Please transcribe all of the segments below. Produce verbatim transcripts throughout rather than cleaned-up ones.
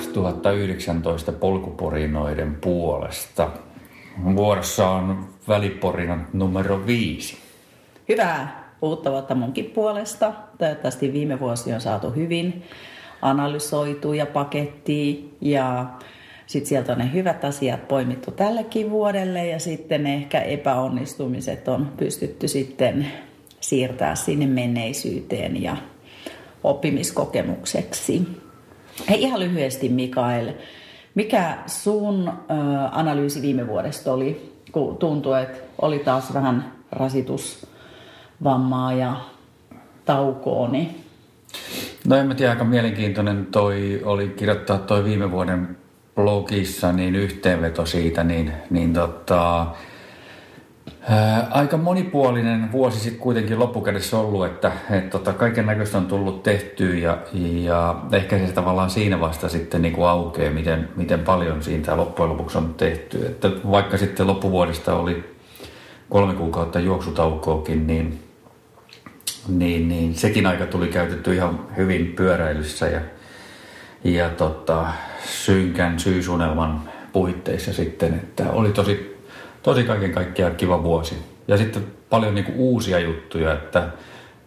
kaksituhattayhdeksäntoista polkuporinoiden puolesta. Vuorossa on väliporina numero viisi. Hyvää uutta vuotta munkin puolesta. Toivottavasti viime vuosi on saatu hyvin analysoitu ja pakettiin ja sitten sieltä on ne hyvät asiat poimittu tällekin vuodelle ja sitten ehkä epäonnistumiset on pystytty sitten siirtää sinne menneisyyteen ja oppimiskokemukseksi. Hei, ihan lyhyesti Mikael, mikä sun ö, analyysi viime vuodesta oli, kun tuntui, että oli taas vähän rasitusvammaa ja taukoa, niin... No en mä tiedä, aika mielenkiintoinen toi oli kirjoittaa toi viime vuoden blogissa niin yhteenveto siitä, niin, niin tota, ää, aika monipuolinen vuosi sitten kuitenkin loppukädessä ollut, että et tota, kaiken näköistä on tullut tehtyä ja, ja ehkä se tavallaan siinä vasta sitten niin kuin aukeaa, miten, miten paljon siitä loppujen lopuksi on tehty. Että vaikka sitten loppuvuodesta oli kolme kuukautta juoksutaukoakin, niin Niin, niin sekin aika tuli käytetty ihan hyvin pyöräilyssä ja, ja tota, synkän syysunelman puitteissa sitten, että oli tosi, tosi kaiken kaikkiaan kiva vuosi. Ja sitten paljon niinku uusia juttuja, että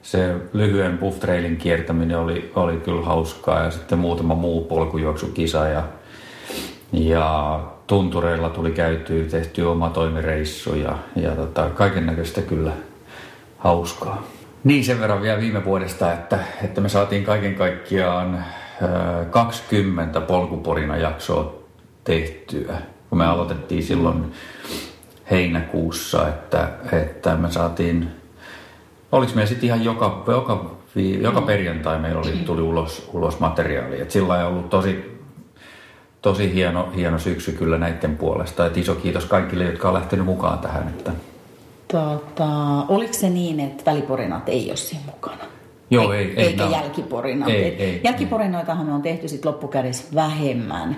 se lyhyen buff-trailin kiertäminen oli, oli kyllä hauskaa ja sitten muutama muu polkujuoksukisa ja, ja tuntureilla tuli käytyä, tehty oma toimireissu ja, ja tota, kaiken näköistä kyllä hauskaa. Niin sen verran vielä viime vuodesta, että, että me saatiin kaiken kaikkiaan kaksikymmentä polkuporinajaksoa tehtyä, kun me aloitettiin silloin heinäkuussa, että, että me saatiin, oliko meillä sitten ihan joka, joka, joka perjantai meillä oli, tuli ulos, ulos materiaalia, että sillä on ollut tosi, tosi hieno, hieno syksy kyllä näiden puolesta, että iso kiitos kaikille, jotka on lähtenyt mukaan tähän, että... Tota, oliko se niin, että väliporinat ei ole siinä mukana? Joo, ei. ei eikä no. jälkiporinat. Ei, ei, Jälkiporinoitahan ei. on tehty sit loppukädessä vähemmän,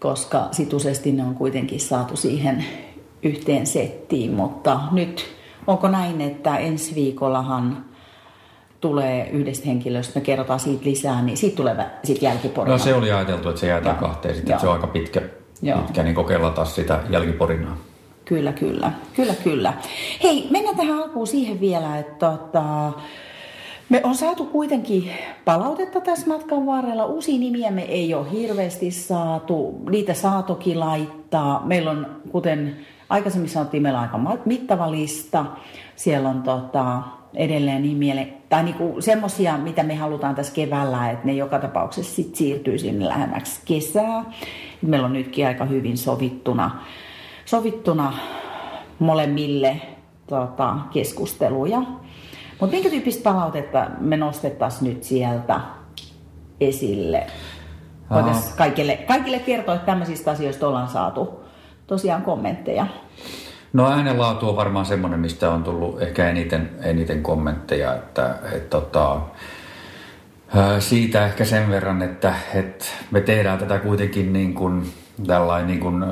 koska sit useasti ne on kuitenkin saatu siihen yhteen settiin. Mutta nyt, onko näin, että ensi viikollahan tulee yhdestä henkilöstä, me kerrotaan siitä lisää, niin siitä tulee sit jälkiporinat. No se oli ajateltu, että se jäätään kahteen, sit, että se on aika pitkä, pitkä niin kokeillaan taas sitä jälkiporinaa. Kyllä, kyllä. Kyllä, kyllä. Hei, mennään tähän alkuun siihen vielä, että tota, me on saatu kuitenkin palautetta tässä matkan varrella. Uusia nimiä me ei ole hirveästi saatu. Niitä saa toki laittaa. Meillä on, kuten aikaisemmin sanottiin, meillä on aika mittava lista. Siellä on tota, edelleen nimiä, tai niinku semmoisia, mitä me halutaan tässä keväällä, että ne joka tapauksessa sit siirtyy sinne lähemmäksi kesää. Meillä on nytkin aika hyvin sovittuna. sovittuna molemmille tota, keskusteluja. Mutta minkä tyyppistä palautetta me nostettaisiin nyt sieltä esille? Voitaisiin kaikille, kaikille kertoa, että tämmöisistä asioista ollaan saatu tosiaan kommentteja. No äänenlaatu on varmaan semmoinen, mistä on tullut ehkä eniten, eniten kommentteja. Että, et, tota, siitä ehkä sen verran, että et me tehdään tätä kuitenkin niin kuin tällainen... Niin kuin,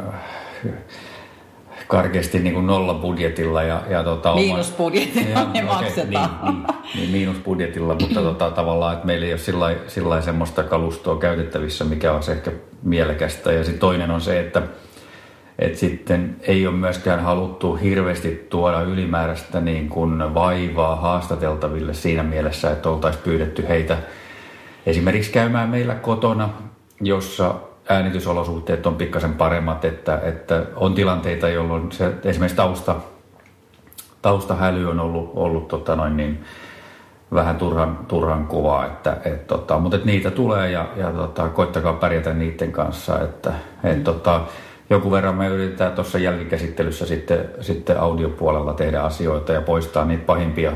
karkeasti niin kuin nollabudjetilla ja, ja tota, miinusbudjetilla ne maksetaan. Okay, niin, niin, niin, miinusbudjetilla, mutta tota, tavallaan, että meillä ei ole sillä, sillä semmoista kalustoa käytettävissä, mikä olisi ehkä mielekästä. Ja sitten toinen on se, että et sitten ei ole myöskään haluttu hirveästi tuoda ylimääräistä niin kuin vaivaa haastateltaville siinä mielessä, että oltaisiin pyydetty heitä esimerkiksi käymään meillä kotona, jossa... äänitysolosuhteet on pikkasen paremmat, että, että on tilanteita, jolloin se, esimerkiksi tausta, taustahäly on ollut, ollut tota noin niin, vähän turhan, turhan kuvaa, että, et, tota, mutta et niitä tulee ja, ja tota, koittakaa pärjätä niiden kanssa. Että, et, tota, joku verran me yritetään tuossa jälkikäsittelyssä sitten, sitten audiopuolella tehdä asioita ja poistaa niitä pahimpia,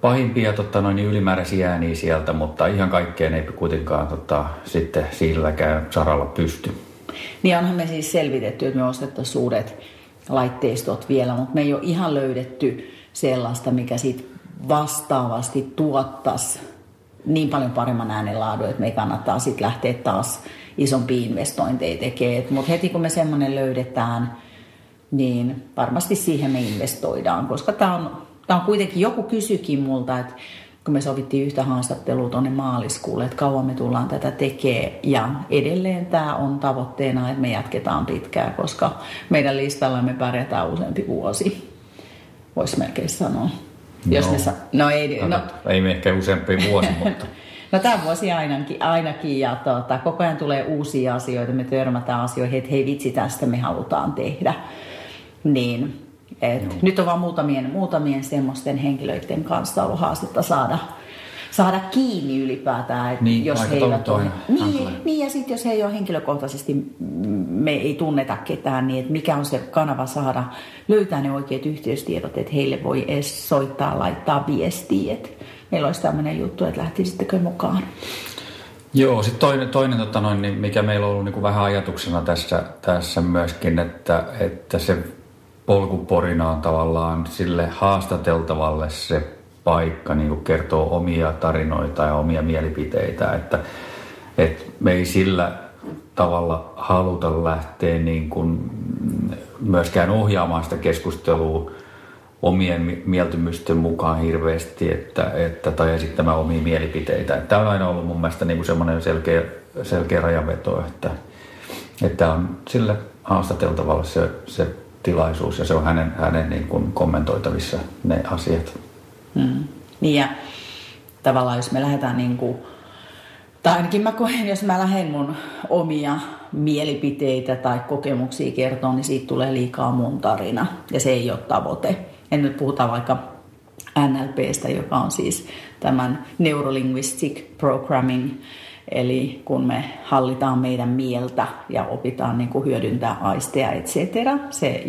Pahimpia totta, noin ylimääräisiä ääniä sieltä, mutta ihan kaikkeen ei kuitenkaan totta, sitten silläkään saralla pysty. Niin onhan me siis selvitetty, että me ostettaisiin uudet laitteistot vielä, mutta me ei ole ihan löydetty sellaista, mikä sit vastaavasti tuottaisi niin paljon paremman äänenlaadun, että me kannattaa sitten lähteä taas isompia investointeja tekemään. Mutta heti kun me semmoinen löydetään, niin varmasti siihen me investoidaan, koska tämä on... Tämä on kuitenkin, joku kysyikin multa, että kun me sovittiin yhtä haastattelua tuonne maaliskuulle, että kauan me tullaan tätä tekemään. Ja edelleen tämä on tavoitteena, että me jatketaan pitkään, koska meidän listalla me pärjätään useampi vuosi, voisi melkein sanoa. No, Jos me sa- no, ei, no, no. ei me ehkä useampi vuosi, mutta... No tämä vuosi ainakin, ainakin ja tuota, koko ajan tulee uusia asioita, me törmätään asioihin, että hei vitsi, tästä me halutaan tehdä. Niin, et nyt on vaan muutamien, muutamien semmoisten henkilöiden kanssa ollut haastetta saada, saada kiinni ylipäätään. Että niin, jos he eivät ole, niin, niin, ja sitten jos he ei ole henkilökohtaisesti, me ei tunneta ketään, niin että mikä on se kanava saada, löytää ne oikeat yhteystiedot, että heille voi edes soittaa, laittaa viestiä, että meillä olisi tämmöinen juttu, että lähtisittekö mukaan. Joo, sitten toinen, toinen tota noin, niin mikä meillä on ollut niin kuin vähän ajatuksena tässä, tässä myöskin, että, että se polkuporina on tavallaan sille haastateltavalle se paikka niin kuin kertoo omia tarinoita ja omia mielipiteitä, että, että me ei sillä tavalla haluta lähteä niin kuin myöskään ohjaamaan sitä keskustelua omien mieltymysten mukaan hirveästi että, että, tai esittämään omia mielipiteitä. Tämä on aina ollut mun mielestä niin kuin semmoinen selkeä, selkeä rajanveto, että, että on sille haastateltavalle se, se tilaisuus ja se on hänen, hänen niin kuin kommentoitavissa ne asiat. Mm. Niin ja tavallaan jos me lähdetään, niin kuin, tai ainakin mä koen, jos mä lähden mun omia mielipiteitä tai kokemuksia kertoa, niin siitä tulee liikaa mun tarina ja se ei ole tavoite. Ja nyt puhutaan vaikka N L P:stä, joka on siis tämän Neurolinguistic Programming, eli kun me hallitaan meidän mieltä ja opitaan niin kuin hyödyntää aisteja et cetera. Se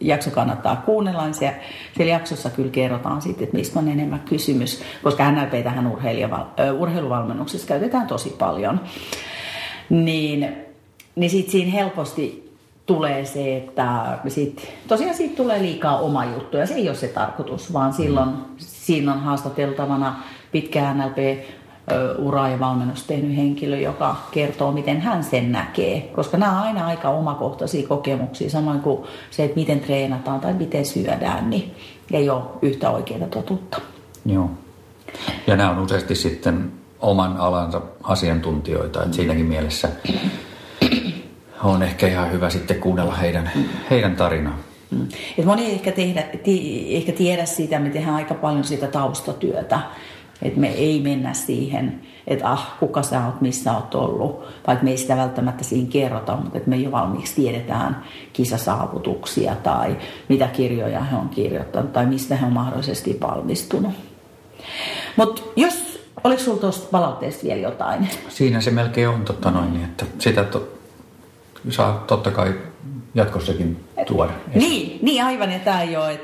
jakso kannattaa kuunnella, niin se, siellä jaksossa kyllä kerrotaan sitten, että mistä on enemmän kysymys, koska N L P:tähän urheiluvalmennuksessa käytetään tosi paljon. Niin, niin sitten siinä helposti tulee se, että sit, tosiaan siitä tulee liikaa oma juttu ja se ei ole se tarkoitus, vaan silloin siinä on haastateltavana pitkä N L P-ura ja valmennus tehnyt henkilö, joka kertoo, miten hän sen näkee. Koska nämä on aina aika omakohtaisia kokemuksia, samoin kuin se, että miten treenataan tai miten syödään, niin ei ole yhtä oikeaa totuutta. Joo. Ja nämä on useasti sitten... oman alansa asiantuntijoita, että siinäkin mielessä on ehkä ihan hyvä sitten kuunnella heidän, heidän tarinaa. Et moni ei ehkä, tehdä, ti, ehkä tiedä sitä, me tehdään aika paljon sitä taustatyötä, että me ei mennä siihen, että ah, kuka sä oot, missä oot ollut, vaikka me ei sitä välttämättä siinä kerrota, mutta että me jo valmiiksi tiedetään kisasaavutuksia tai mitä kirjoja he on kirjoittanut tai mistä he on mahdollisesti valmistunut. Mutta jos oliko sinulla tuosta palautteesta vielä jotain? Siinä se melkein on, totta noin, että sitä to, saa totta kai jatkossakin tuoda. Niin, niin aivan, ja tämä ei ole,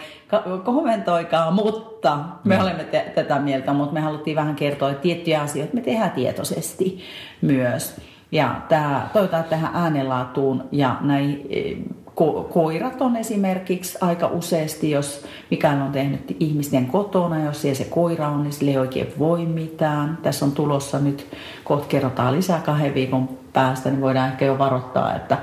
kommentoikaa, mutta me no. olemme te, tätä mieltä, mutta me haluttiin vähän kertoa, että tiettyjä asioita me tehdään tietoisesti myös. Ja tämä, toivotaan tähän äänenlaatuun ja näin... Ko- koirat on esimerkiksi aika useasti, jos mikään on tehnyt ihmisten kotona, jos siellä se koira on, niin sille ei oikein voi mitään. Tässä on tulossa nyt, kohta kerrotaan lisää kahden viikon päästä, niin voidaan ehkä jo varoittaa, että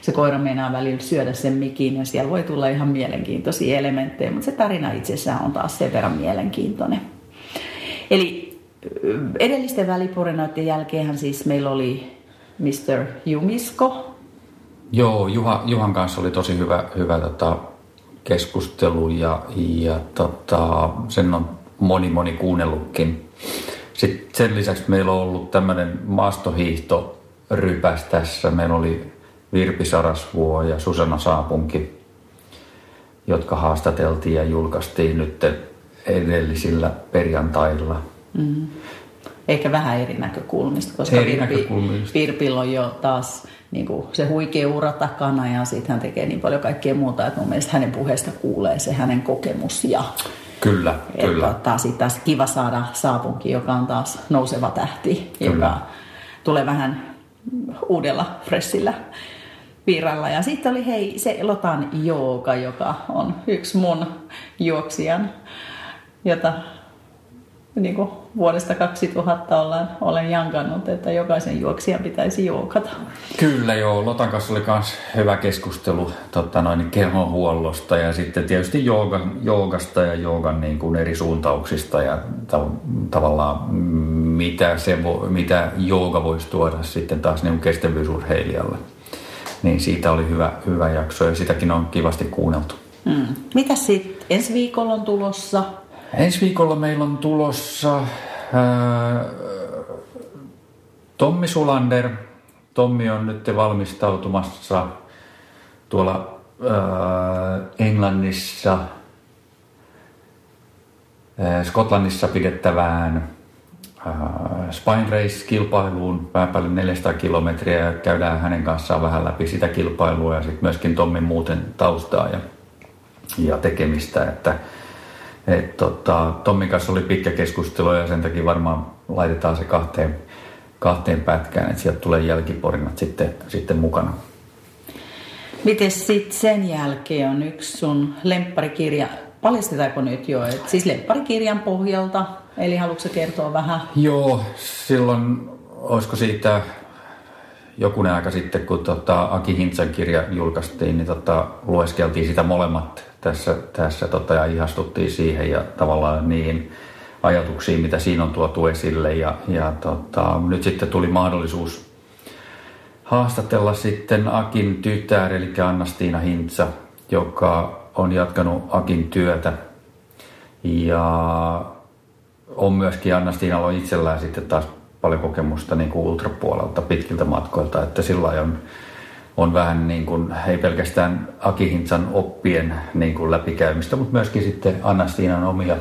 se koira meinaa välillä syödä sen mikin ja siellä voi tulla ihan mielenkiintoisia elementtejä, mutta se tarina itsessään on taas sen verran mielenkiintoinen. Eli edellisten väliporinoiden jälkeenhän siis meillä oli mister Jumisko. Joo, Juha, Juhan kanssa oli tosi hyvä, hyvä tota, keskustelu ja, ja tota, sen on moni moni kuunnellutkin. Sitten sen lisäksi meillä on ollut tämmöinen maastohiihtorypäs tässä. Meillä oli Virpi Sarasvuo ja Susanna Saapunki, jotka haastateltiin ja julkaistiin nyt edellisillä perjantailla. Mm. Ehkä vähän eri näkökulmista, koska eri Virpi, näkökulmista. Virpillä on jo taas... Niin kuin se huikea ura takana ja sitten hän tekee niin paljon kaikkea muuta, että mun mielestä hänen puheesta kuulee se hänen kokemus. Ja kyllä, että kyllä. Ottaa sit taas kiva saada Saapunki, joka on taas nouseva tähti, kyllä. Joka tulee vähän uudella, freshillä virralla. Ja sitten oli hei se Lotan jooga, joka on yksi mun juoksijan, jota niin kuin vuodesta kaksituhatta ollaan, olen jankannut, että jokaisen juoksijan pitäisi joukata. Kyllä joo, Lotan kanssa oli myös hyvä keskustelu totta noin, kehonhuollosta ja sitten tietysti jooga, joogasta ja joogan niin kuin eri suuntauksista ja tav- tavallaan mitä, se vo- mitä jooga voisi tuoda sitten taas niin kuin kestävyysurheilijalle. Niin siitä oli hyvä, hyvä jakso ja sitäkin on kivasti kuunneltu. Mm. Mitä sitten ensi viikolla on tulossa? Ensi viikolla meillä on tulossa ää, Tommi Sulander. Tommi on nyt valmistautumassa tuolla ää, Englannissa, ää, Skotlannissa pidettävään ää, Spine Race-kilpailuun päälle neljäsataa kilometriä. Käydään hänen kanssaan vähän läpi sitä kilpailua ja sitten myöskin Tommin muuten taustaa ja, ja tekemistä, että Et, tota, Tommin kanssa oli pitkä keskustelu ja sen takia varmaan laitetaan se kahteen, kahteen pätkään, että sieltä tulee jälkiporinat sitten, sitten mukana. Mites sitten sen jälkeen on yksi sun lempparikirja, paljastetaanko nyt jo, et siis lempparikirjan pohjalta, eli haluatko kertoa vähän? Joo, silloin olisiko siitä jokunen aika sitten, kun tota Aki Hintsan kirja julkaistiin, niin tota, lueskeltiin sitä molemmat tässä, tässä tota, ja ihastuttiin siihen ja tavallaan niihin ajatuksiin, mitä siinä on tuotu esille. Ja, ja tota, nyt sitten tuli mahdollisuus haastatella sitten Akin tytär, eli Anna-Stiina Hintsa, joka on jatkanut Akin työtä. Ja on myöskin Anna-Stiinalla on itsellään sitten taas paljon kokemusta niin kuin ultrapuolelta, pitkiltä matkoilta, että sillä on, on vähän niin kuin, ei pelkästään Aki Hintsan oppien niin kuin läpikäymistä, mutta myöskin sitten Anna-Stiinan omia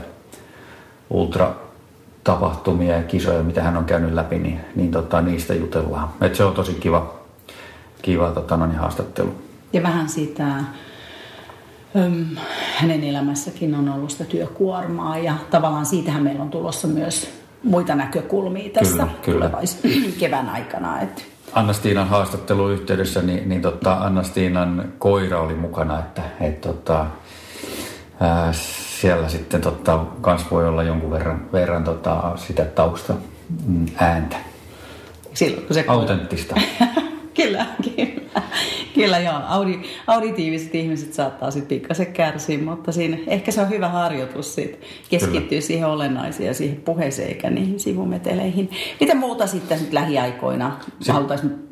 ultratapahtumia ja kisoja, mitä hän on käynyt läpi, niin, niin tota, niistä jutellaan. Et se on tosi kiva, kiva tota, no niin, haastattelu. Ja vähän sitä, äm, hänen elämässäkin on ollut sitä työkuormaa ja tavallaan siitähän meillä on tulossa myös muita näkökulmia tästä tulevais- kevään aikana. Et. Anna-Stiinan haastattelun yhteydessä niin, niin tota, Anna-Stiinan koira oli mukana, että et, tota, ää, siellä sitten tota, kans voi olla jonkun verran, verran tota, sitä tausta ääntä. Silloin, kun se autenttista. Kyllä, kyllä. Kyllä joo, Audi, auditiiviset ihmiset saattaa sitten pikkasen kärsiä, mutta siinä ehkä se on hyvä harjoitus sitten keskittyä kyllä siihen olennaisiin ja siihen puheeseen eikä niihin sivumeteleihin. Mitä muuta sitten sit lähiaikoina? Haluaisin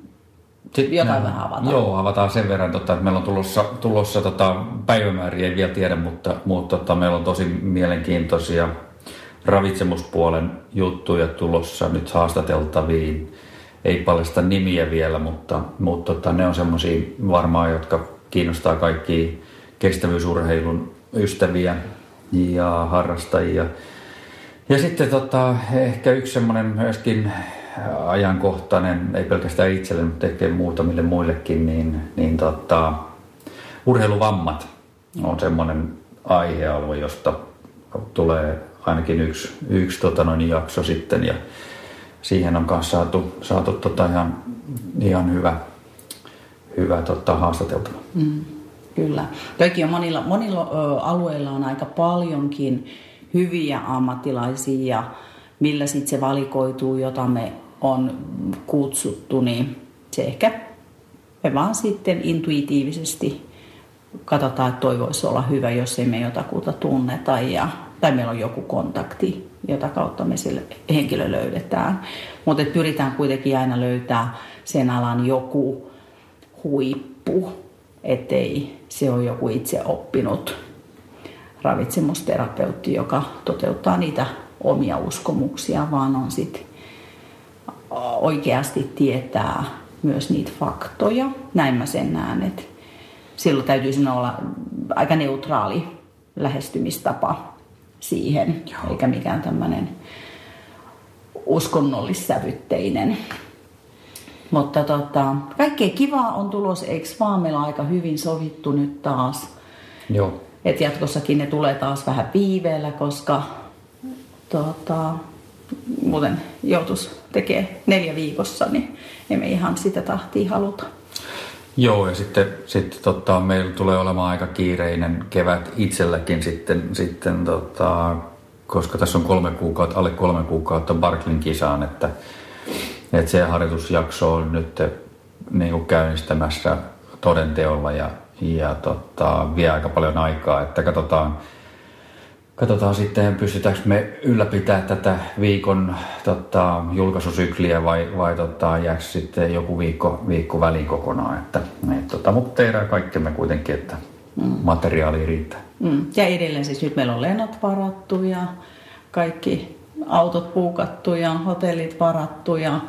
jotain vähän avata. Joo, avataan sen verran, tota, että meillä on tulossa, tulossa tota, päivämääriä, ei vielä tiedä, mutta, mutta tota, meillä on tosi mielenkiintoisia ravitsemuspuolen juttuja tulossa nyt haastateltaviin. Ei paljasta nimiä vielä, mutta, mutta tota, ne on semmoisia varmaan, jotka kiinnostaa kaikkia kestävyysurheilun ystäviä ja harrastajia. Ja sitten tota, ehkä yksi semmoinen myöskin ajankohtainen, ei pelkästään itselle, mutta ehkä muutamille muillekin, niin, niin tota, urheiluvammat on semmoinen aihealue, josta tulee ainakin yksi, yksi tota noin, jakso sitten ja siihen on myös saatu, saatu tota ihan, ihan hyvä, hyvä tota haastateltava. Mm, kyllä. Toki on monilla, monilla ö, alueilla on aika paljonkin hyviä ammattilaisia, ja millä sitten se valikoituu, jota me on kutsuttu, niin se ehkä me vaan sitten intuitiivisesti katsotaan, että toi voisi olla hyvä, jos ei me jotakuta tunneta ja tai meillä on joku kontakti, jota kautta me sille henkilö löydetään. Mutta pyritään kuitenkin aina löytää sen alan joku huippu, ettei se ole joku itse oppinut ravitsemusterapeutti, joka toteuttaa niitä omia uskomuksia, vaan on sit oikeasti tietää myös niitä faktoja. Näin mä sen näen, että silloin täytyisi olla aika neutraali lähestymistapa siihen, joo, eikä mikään tämmöinen uskonnollissävytteinen. Mutta tota, kaikkea kivaa on tulos, eikö vaan? Meillä on aika hyvin sovittu nyt taas. Joo. Et jatkossakin ne tulee taas vähän viiveellä, koska tota, muuten joutuisi tekemään neljä viikossa, niin emme ihan sitä tahtia haluta. Joo, ja sitten, sitten tota, meillä tulee olemaan aika kiireinen kevät itselläkin sitten, sitten tota, koska tässä on kolme kuukautta, alle kolme kuukautta Barklin kisaan, että, että se harjoitusjakso on nyt niin kuin käynnistämässä todenteolla ja, ja tota, vie aika paljon aikaa, että katsotaan, katsotaan sitten, pystytäänkö me ylläpitämään tätä viikon tota, julkaisusykliä vai, vai tota, jääkö sitten joku viikko, viikko väliin kokonaan. Että, et, tota, mutta tehdään kaikkemme kuitenkin, että mm. materiaalia riittää. Mm. Ja edelleen siis nyt meillä on lennot varattu ja kaikki autot puukattu ja hotellit varattu ja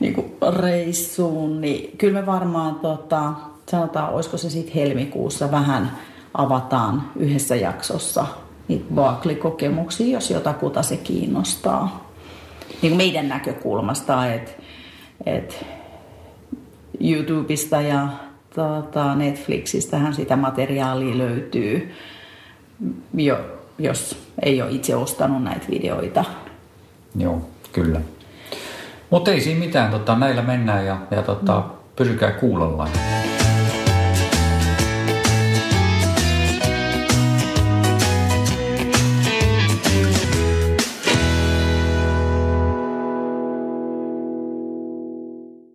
niin kuin reissuun. Niin kyllä me varmaan tota, sanotaan, olisiko se sitten helmikuussa vähän avataan yhdessä jaksossa niitä Barklin-kokemuksia, jos jotakuta se kiinnostaa. Niin kuin meidän näkökulmasta, että et YouTubesta ja tota, Netflixistähän sitä materiaalia löytyy, jo, jos ei ole itse ostanut näitä videoita. Joo, kyllä. Mutta ei siinä mitään, tota, näillä mennään ja, ja tota, pysykää kuulolla.